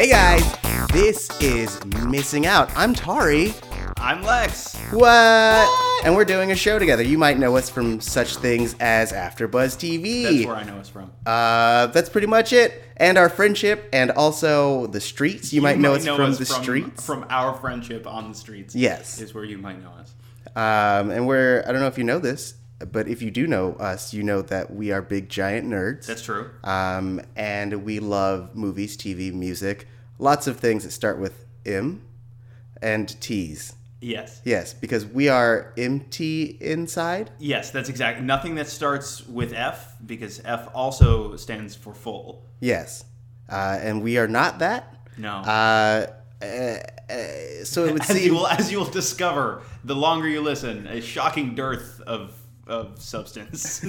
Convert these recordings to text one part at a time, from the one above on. Hey guys, this is Missing Out. I'm Tari. I'm Lex. What? And we're doing a show together. You might know us from such things as After Buzz TV. That's where I know us from. That's pretty much it. And our friendship, and also the streets. You might know us from the streets. From our friendship on the streets. Yes. Is where you might know us. And we're, I don't know if you know this, but if you do know us, you know that we are big, giant nerds. That's true. And we love movies, TV, music, lots of things that start with M and T's. Yes. Yes, because we are MT inside. Yes, that's exact. Nothing that starts with F, because F also stands for full. Yes. And we are not that. No. So it would seem... As you will discover, the longer you listen, a shocking dearth of substance.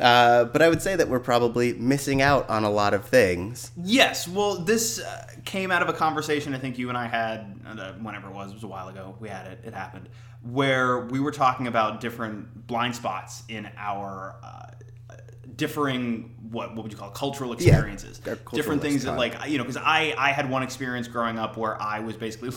But I would say that we're probably missing out on a lot of things. Yes. Well, this came out of a conversation I think you and I had, whenever it was a while ago. We had it. It happened. Where we were talking about different blind spots in our differing, what would you call, cultural experiences. Yeah, different things that, like, you know, because I had one experience growing up where I was basically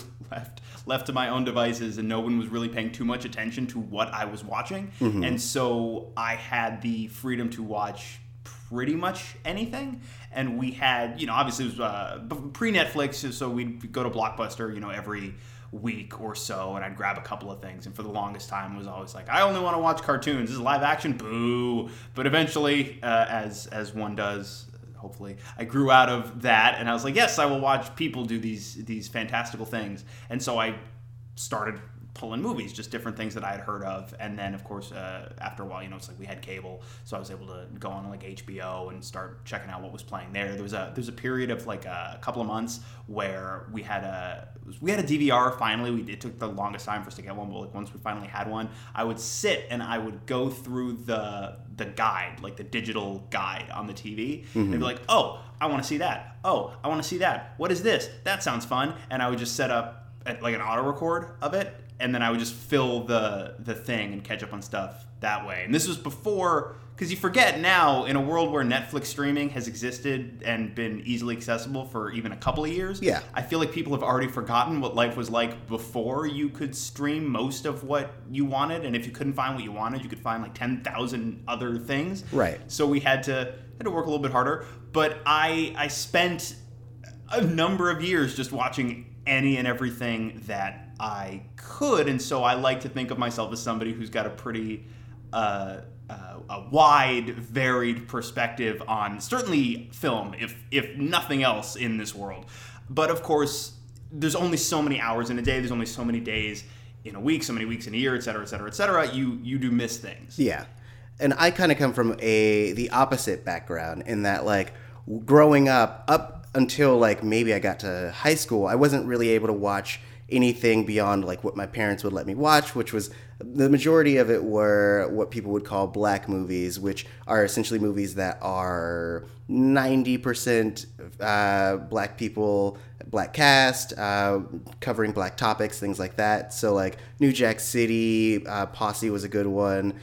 left to my own devices and no one was really paying too much attention to what I was watching. Mm-hmm. And so I had the freedom to watch pretty much anything. And we had, you know, obviously it was pre-Netflix, so we'd go to Blockbuster, you know, every week or so, and I'd grab a couple of things, and for the longest time was always like, I only want to watch cartoons. This is live action, boo. But eventually, as one does, hopefully, I grew out of that, and I was like, yes, I will watch people do these fantastical things. And so I started pulling movies, just different things that I had heard of. And then, of course, after a while, you know, it's like we had cable, so I was able to go on like HBO and start checking out what was playing there. There was a period of like a couple of months where we had a DVR. Finally, it took the longest time for us to get one, but like once we finally had one, I would sit and I would go through the guide, like the digital guide on the TV, mm-hmm. and be like, oh, I want to see that. Oh, I want to see that. What is this? That sounds fun. And I would just set up like an auto record of it. And then I would just fill the thing and catch up on stuff that way. And this was before, because you forget now, in a world where Netflix streaming has existed and been easily accessible for even a couple of years, yeah. I feel like people have already forgotten what life was like before you could stream most of what you wanted. And if you couldn't find what you wanted, you could find like 10,000 other things. Right. So we had to work a little bit harder. But I spent a number of years just watching any and everything that I could, and so I like to think of myself as somebody who's got a pretty a wide, varied perspective on certainly film, if nothing else in this world. But of course, there's only so many hours in a day, there's only so many days in a week, so many weeks in a year, et cetera, et cetera, et cetera. You do miss things. Yeah, and I kind of come from the opposite background in that, like, growing up until like maybe I got to high school, I wasn't really able to watch anything beyond like what my parents would let me watch, which was the majority of it were what people would call black movies, which are essentially movies that are 90% black people, black cast, covering black topics, things like that. So like New Jack City, Posse was a good one,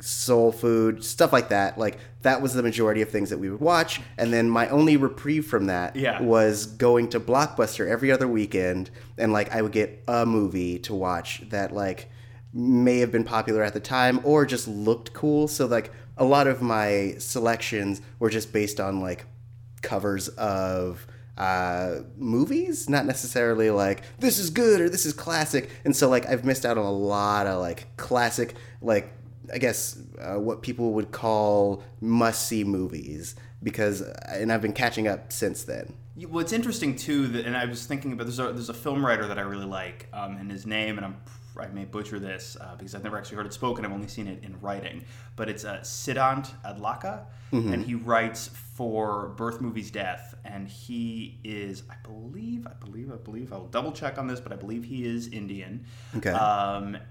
Soul Food, stuff like that. Like that was the majority of things that we would watch. And then my only reprieve from that was going to Blockbuster every other weekend. And like I would get a movie to watch that like may have been popular at the time or just looked cool. So like a lot of my selections were just based on like covers of movies, not necessarily like this is good or this is classic. And so like I've missed out on a lot of like classic, like I guess what people would call must-see movies, and I've been catching up since then. Well, it's interesting too, and I was thinking about there's a film writer that I really like, and his name, and I may butcher this because I've never actually heard it spoken. I've only seen it in writing, but it's Siddhant Adlaka, mm-hmm. and he writes for Birth, Movies, Death, and he is, I believe, I'll double check on this, but I believe he is Indian. Okay.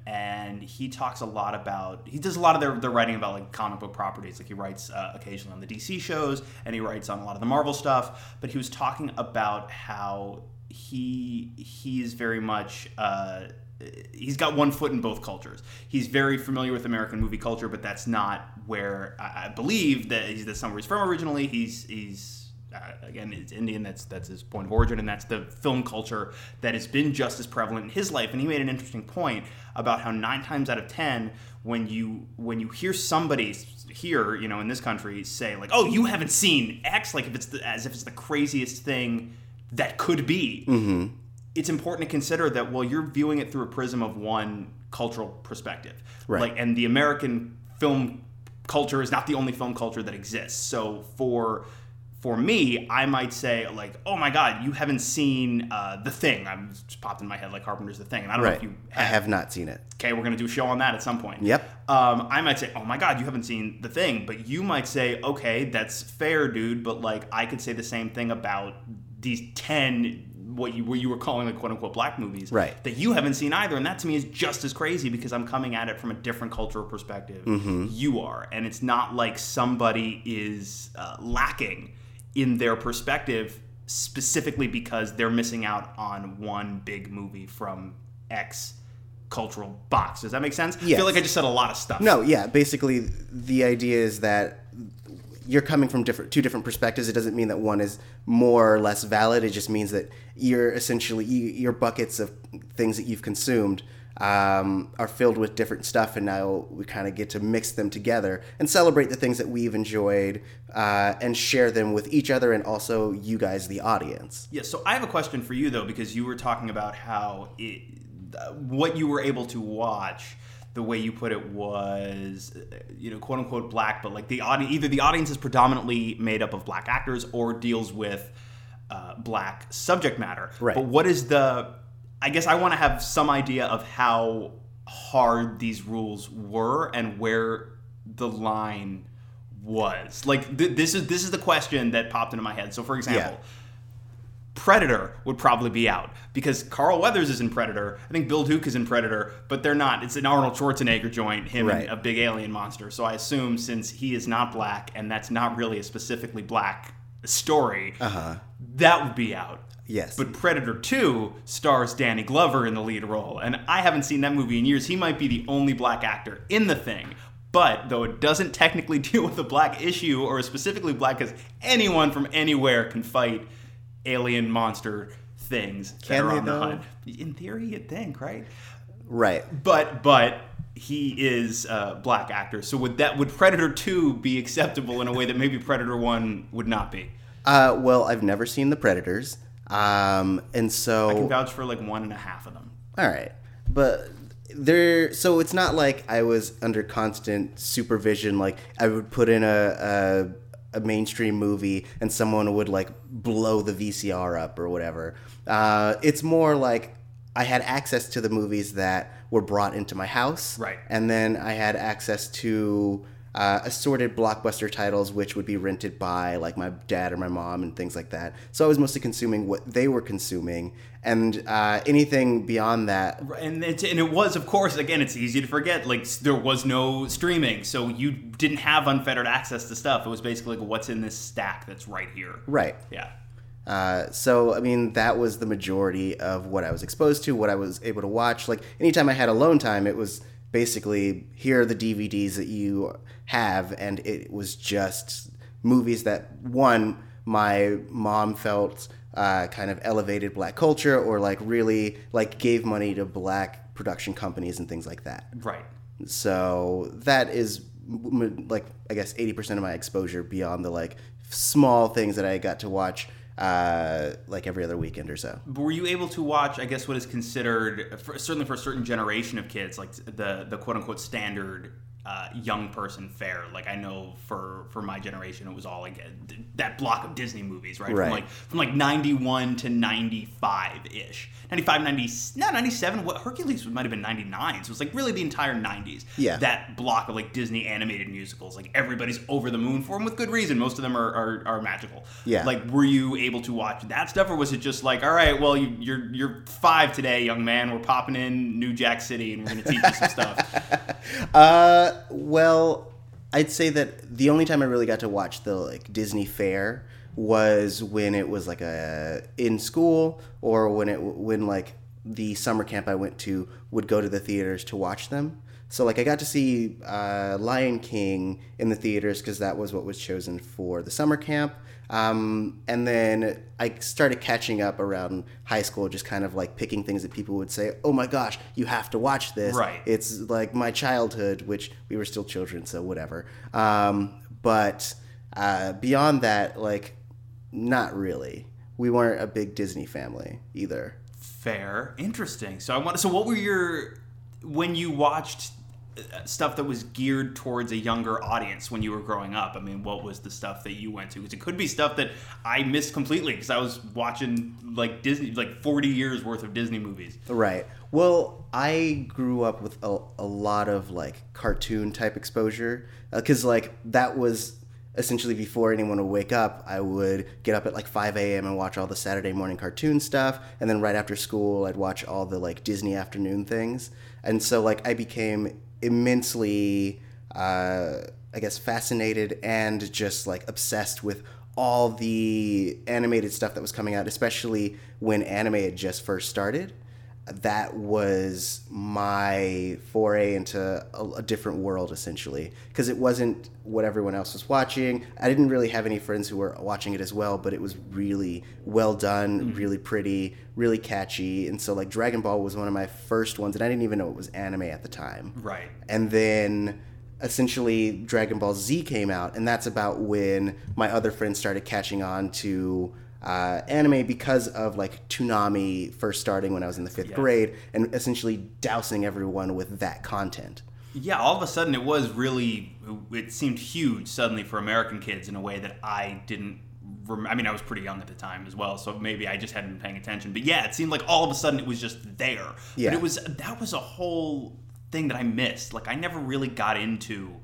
And he talks a lot about, he does a lot of their writing about like comic book properties. Like he writes occasionally on the DC shows, and he writes on a lot of the Marvel stuff. But he was talking about how he is very much. He's got one foot in both cultures. He's very familiar with American movie culture, but that's not where I believe that that's not where he's from originally. He's again, is Indian. That's his point of origin, and that's the film culture that has been just as prevalent in his life. And he made an interesting point about how 9 times out of 10, when you hear somebody here, you know, in this country say like, "Oh, you haven't seen X," like as if it's the craziest thing that could be. Mm-hmm. It's important to consider that well, you're viewing it through a prism of one cultural perspective, right? Like, and the American film culture is not the only film culture that exists. So for me, I might say like, "Oh my God, you haven't seen The Thing." I'm just popped in my head like Carpenter's The Thing, and I don't know if you have. I have not seen it. Okay, we're gonna do a show on that at some point. Yep. I might say, "Oh my God, you haven't seen The Thing," but you might say, "Okay, that's fair, dude." But like, I could say the same thing about these 10. What you were calling the quote-unquote black movies, right, that you haven't seen either. And that to me is just as crazy because I'm coming at it from a different cultural perspective. Mm-hmm. You are. And it's not like somebody is lacking in their perspective specifically because they're missing out on one big movie from X cultural box. Does that make sense? Yes. I feel like I just said a lot of stuff. No, yeah. Basically, the idea is that you're coming from two different perspectives. It doesn't mean that one is more or less valid. It just means that you're essentially your buckets of things that you've consumed are filled with different stuff, and now we kind of get to mix them together and celebrate the things that we've enjoyed and share them with each other and also you guys, the audience. Yeah, so I have a question for you, though, because you were talking about how what you were able to watch. The way you put it was, you know, quote unquote black, but like the audience is predominantly made up of black actors or deals with black subject matter. Right. But what is I guess I want to have some idea of how hard these rules were and where the line was. Like this is the question that popped into my head. So for example, yeah. Predator would probably be out because Carl Weathers is in Predator. I think Bill Duke is in Predator, but they're not. It's an Arnold Schwarzenegger joint, him right. And a big alien monster. So I assume since he is not black and that's not really a specifically black story, that would be out. Yes. But Predator 2 stars Danny Glover in the lead role, and I haven't seen that movie in years. He might be the only black actor in the thing. But, though it doesn't technically deal with a black issue or is specifically black because anyone from anywhere can fight alien monster things that are on the hunt. In theory, you'd think, right? Right. But he is a black actor. So would Predator 2 be acceptable in a way that maybe Predator 1 would not be? Well, I've never seen the Predators. And so I can vouch for like 1.5 of them. All right. But so it's not like I was under constant supervision. Like I would put in a mainstream movie and someone would like blow the VCR up or whatever. It's more like I had access to the movies that were brought into my house. Right. And then I had access to assorted blockbuster titles, which would be rented by like my dad or my mom and things like that. So I was mostly consuming what they were consuming, and anything beyond that. And it was, of course, again, it's easy to forget. Like there was no streaming, so you didn't have unfettered access to stuff. It was basically like, what's in this stack that's right here. Right. Yeah. So, I mean, that was the majority of what I was exposed to, what I was able to watch. Like anytime I had alone time, it was basically, here are the DVDs that you have, and it was just movies that, one, my mom felt kind of elevated black culture or, like, really, like, gave money to black production companies and things like that. Right. So that is, like, I guess 80% of my exposure beyond the, like, small things that I got to watch like every other weekend or so. Were you able to watch, I guess, what is considered, certainly for a certain generation of kids, like the quote-unquote standard young person fare? Like I know for my generation, it was all like that block of Disney movies, right? Right. From like 91 to 95-ish. 95, 90, no, 97. What, Hercules might have been 99. So it's like really the entire 90s. Yeah. That block of like Disney animated musicals. Like everybody's over the moon for them with good reason. Most of them are magical. Yeah. Like were you able to watch that stuff, or was it just like, all right, well, you're 5 today, young man. We're popping in New Jack City and we're going to teach you some stuff. Well, I'd say that the only time I really got to watch the like Disney Fair was when it was like in school, or when like the summer camp I went to would go to the theaters to watch them. So, like, I got to see Lion King in the theaters because that was what was chosen for the summer camp. And then I started catching up around high school, just kind of, like, picking things that people would say, oh, my gosh, you have to watch this. Right. It's, like, my childhood, which we were still children, so whatever. But beyond that, like, not really. We weren't a big Disney family either. Fair. Interesting. So what were your... When you watched stuff that was geared towards a younger audience when you were growing up, I mean, what was the stuff that you went to? Because it could be stuff that I missed completely because I was watching, like, Disney, like 40 years worth of Disney movies. Right. Well, I grew up with a lot of, like, cartoon-type exposure because, like, that was... Essentially, before anyone would wake up, I would get up at like 5 a.m. and watch all the Saturday morning cartoon stuff. And then right after school, I'd watch all the like Disney afternoon things. And so like I became immensely, I guess, fascinated and just like obsessed with all the animated stuff that was coming out, especially when anime had just first started. That was my foray into a different world, essentially, because it wasn't what everyone else was watching. I didn't really have any friends who were watching it as well, but it was really well done, really pretty, really catchy. And so, like, Dragon Ball was one of my first ones, and I didn't even know it was anime at the time. Right. And then, essentially, Dragon Ball Z came out, and that's about when my other friends started catching on to... anime because of like Toonami first starting when I was in the fifth grade and essentially dousing everyone with that content. Yeah, all of a sudden it was really, it seemed huge suddenly for American kids in a way that I didn't remember. I mean, I was pretty young at the time as well, so maybe I just hadn't been paying attention. But yeah, it seemed like all of a sudden it was just there. Yeah. But that was a whole thing that I missed. Like I never really got into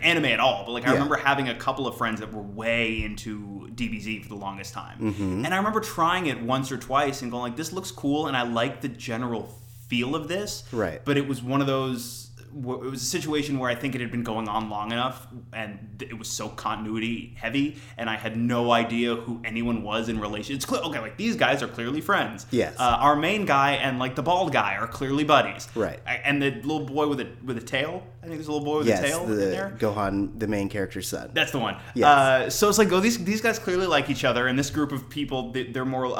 anime at all, but like I remember having a couple of friends that were way into DBZ for the longest time. Mm-hmm. And I remember trying it once or twice and going like, this looks cool and I like the general feel of this. Right. But it was one of those, it was a situation where I think it had been going on long enough and it was so continuity heavy and I had no idea who anyone was in relation. It's clear, okay, like these guys are clearly friends. Yes. Our main guy and like the bald guy are clearly buddies. Right. And the little boy with a tail. I think there's a little boy with a tail in there. Gohan, the main character's son. That's the one. Yes. So it's like, oh, these guys clearly like each other, and this group of people, they're more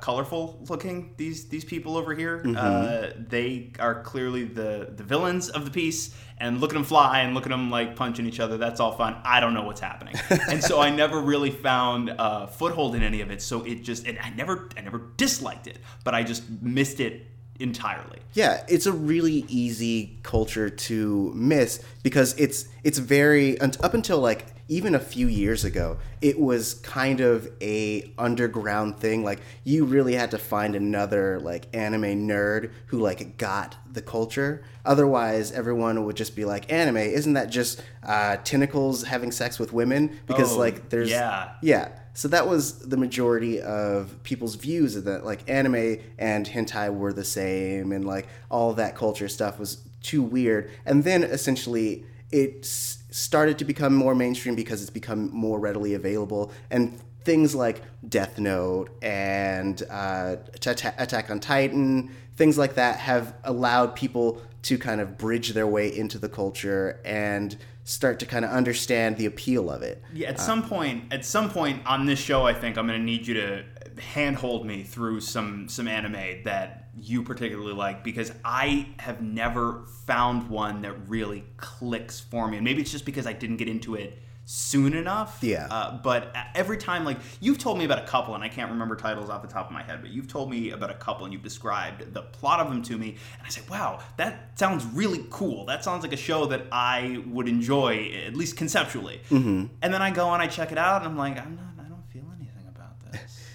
colorful looking. These people over here, they are clearly the villains of the piece. And look at them fly and look at them like punching each other. That's all fun. I don't know what's happening. And so I never really found a foothold in any of it. So it just, and I never disliked it, but I just missed it entirely. Yeah, it's a really easy culture to miss because it's very, up until like even a few years ago, it was kind of a underground thing. Like you really had to find another like anime nerd who like got the culture. Otherwise, everyone would just be like, anime, isn't that just tentacles having sex with women? Because So that was the majority of people's views of that, like anime and hentai were the same and like all that culture stuff was too weird. And then essentially it started to become more mainstream because it's become more readily available. And things like Death Note and Attack on Titan, things like that have allowed people to kind of bridge their way into the culture and start to kind of understand the appeal of it. Yeah, at some point on this show, I think I'm going to need you to handhold me through some anime that you particularly like, because I have never found one that really clicks for me. And maybe it's just because I didn't get into it soon enough. Yeah. But every time, like, you've told me about a couple, and I can't remember titles off the top of my head, but you've told me about a couple, and you've described the plot of them to me, and I say, wow, that sounds really cool. That sounds like a show that I would enjoy, at least conceptually. Mm-hmm. And then I go and I check it out, and I'm like, I don't feel anything about this.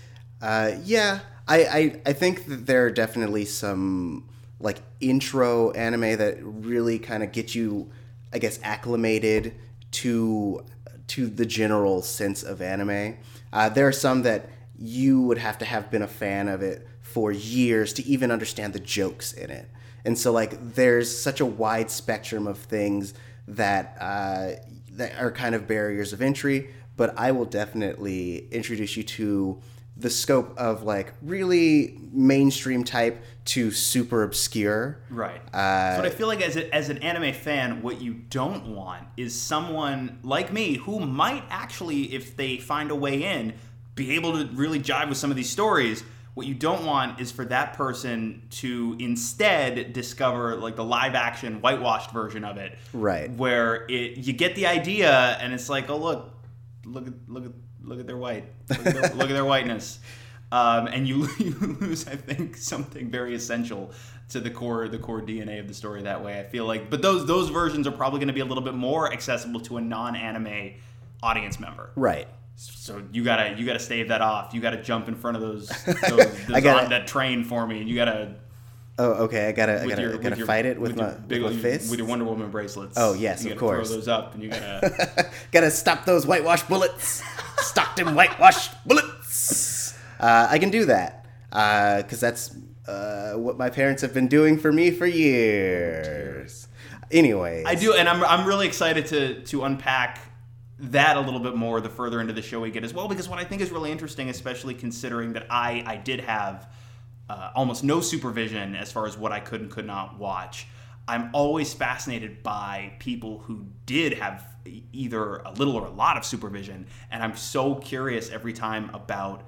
I think that there are definitely some, like, intro anime that really kind of get you, I guess, acclimated to the general sense of anime. There are some that you would have to have been a fan of it for years to even understand the jokes in it. And so like there's such a wide spectrum of things that that are kind of barriers of entry, but I will definitely introduce you to the scope of like really mainstream type to super obscure. Right. So I feel like as an anime fan, what you don't want is someone like me who might actually, if they find a way in, be able to really jive with some of these stories. What you don't want is for that person to instead discover like the live action whitewashed version of it. Right. Where you get the idea and it's like, oh, look at their white. Look at their whiteness. And you lose, I think, something very essential to the core DNA of the story that way, I feel like. But those versions are probably going to be a little bit more accessible to a non-anime audience member. Right. So you gotta stave that off. You gotta jump in front of that train for me, and you gotta. Oh, okay. I gotta fight it with my fist? With your Wonder Woman bracelets. Oh yes, of course. You gotta throw those up, and you gotta stop those whitewash bullets. Stockton whitewash bullets. I can do that because that's what my parents have been doing for me for years. Anyways, I do, and I'm really excited to unpack that a little bit more the further into the show we get as well, because what I think is really interesting, especially considering that I did have almost no supervision as far as what I could and could not watch, I'm always fascinated by people who did have either a little or a lot of supervision, and I'm so curious every time about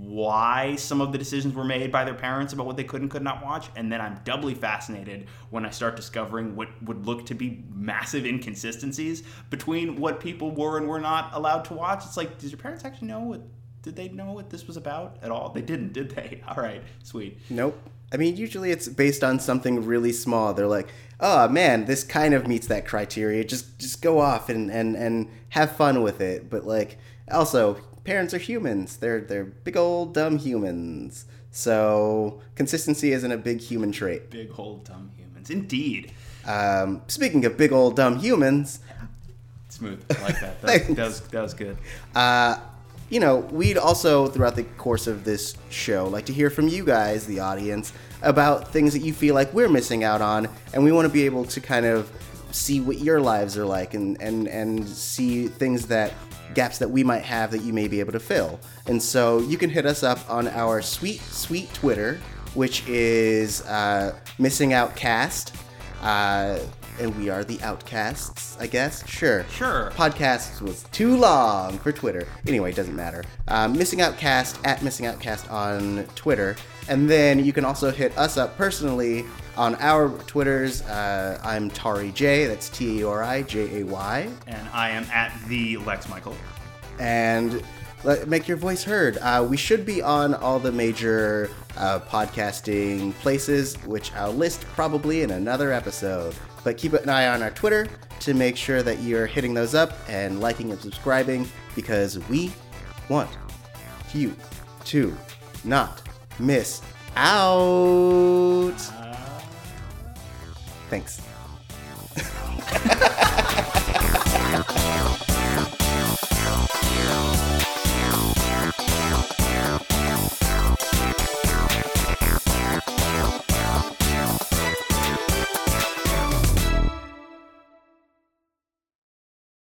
why some of the decisions were made by their parents about what they could and could not watch. And then I'm doubly fascinated when I start discovering what would look to be massive inconsistencies between what people were and were not allowed to watch. It's like, did your parents actually know did they know what this was about at all? They didn't, did they? All right, sweet. Nope. I mean, usually it's based on something really small. They're like, oh man, this kind of meets that criteria. Just go off and have fun with it. But like, also, parents are humans. They're big old dumb humans. So consistency isn't a big human trait. Big old dumb humans, indeed. Speaking of big old dumb humans, smooth. I like that. That was good. We'd also throughout the course of this show like to hear from you guys, the audience, about things that you feel like we're missing out on, and we want to be able to kind of see what your lives are like and see things that. Gaps that we might have that you may be able to fill. And so you can hit us up on our sweet Twitter, which is MissingOutcast. And we are the Outcasts, I guess? Sure. Podcasts was too long for Twitter. Anyway, it doesn't matter. MissingOutcast, @MissingOutcast on Twitter. And then you can also hit us up personally on our Twitters. I'm Tari J, that's TARIJAY. And I am @TheLexMichael. And make your voice heard. We should be on all the major podcasting places, which I'll list probably in another episode. But keep an eye on our Twitter to make sure that you're hitting those up and liking and subscribing, because we want you to not miss out. Thanks.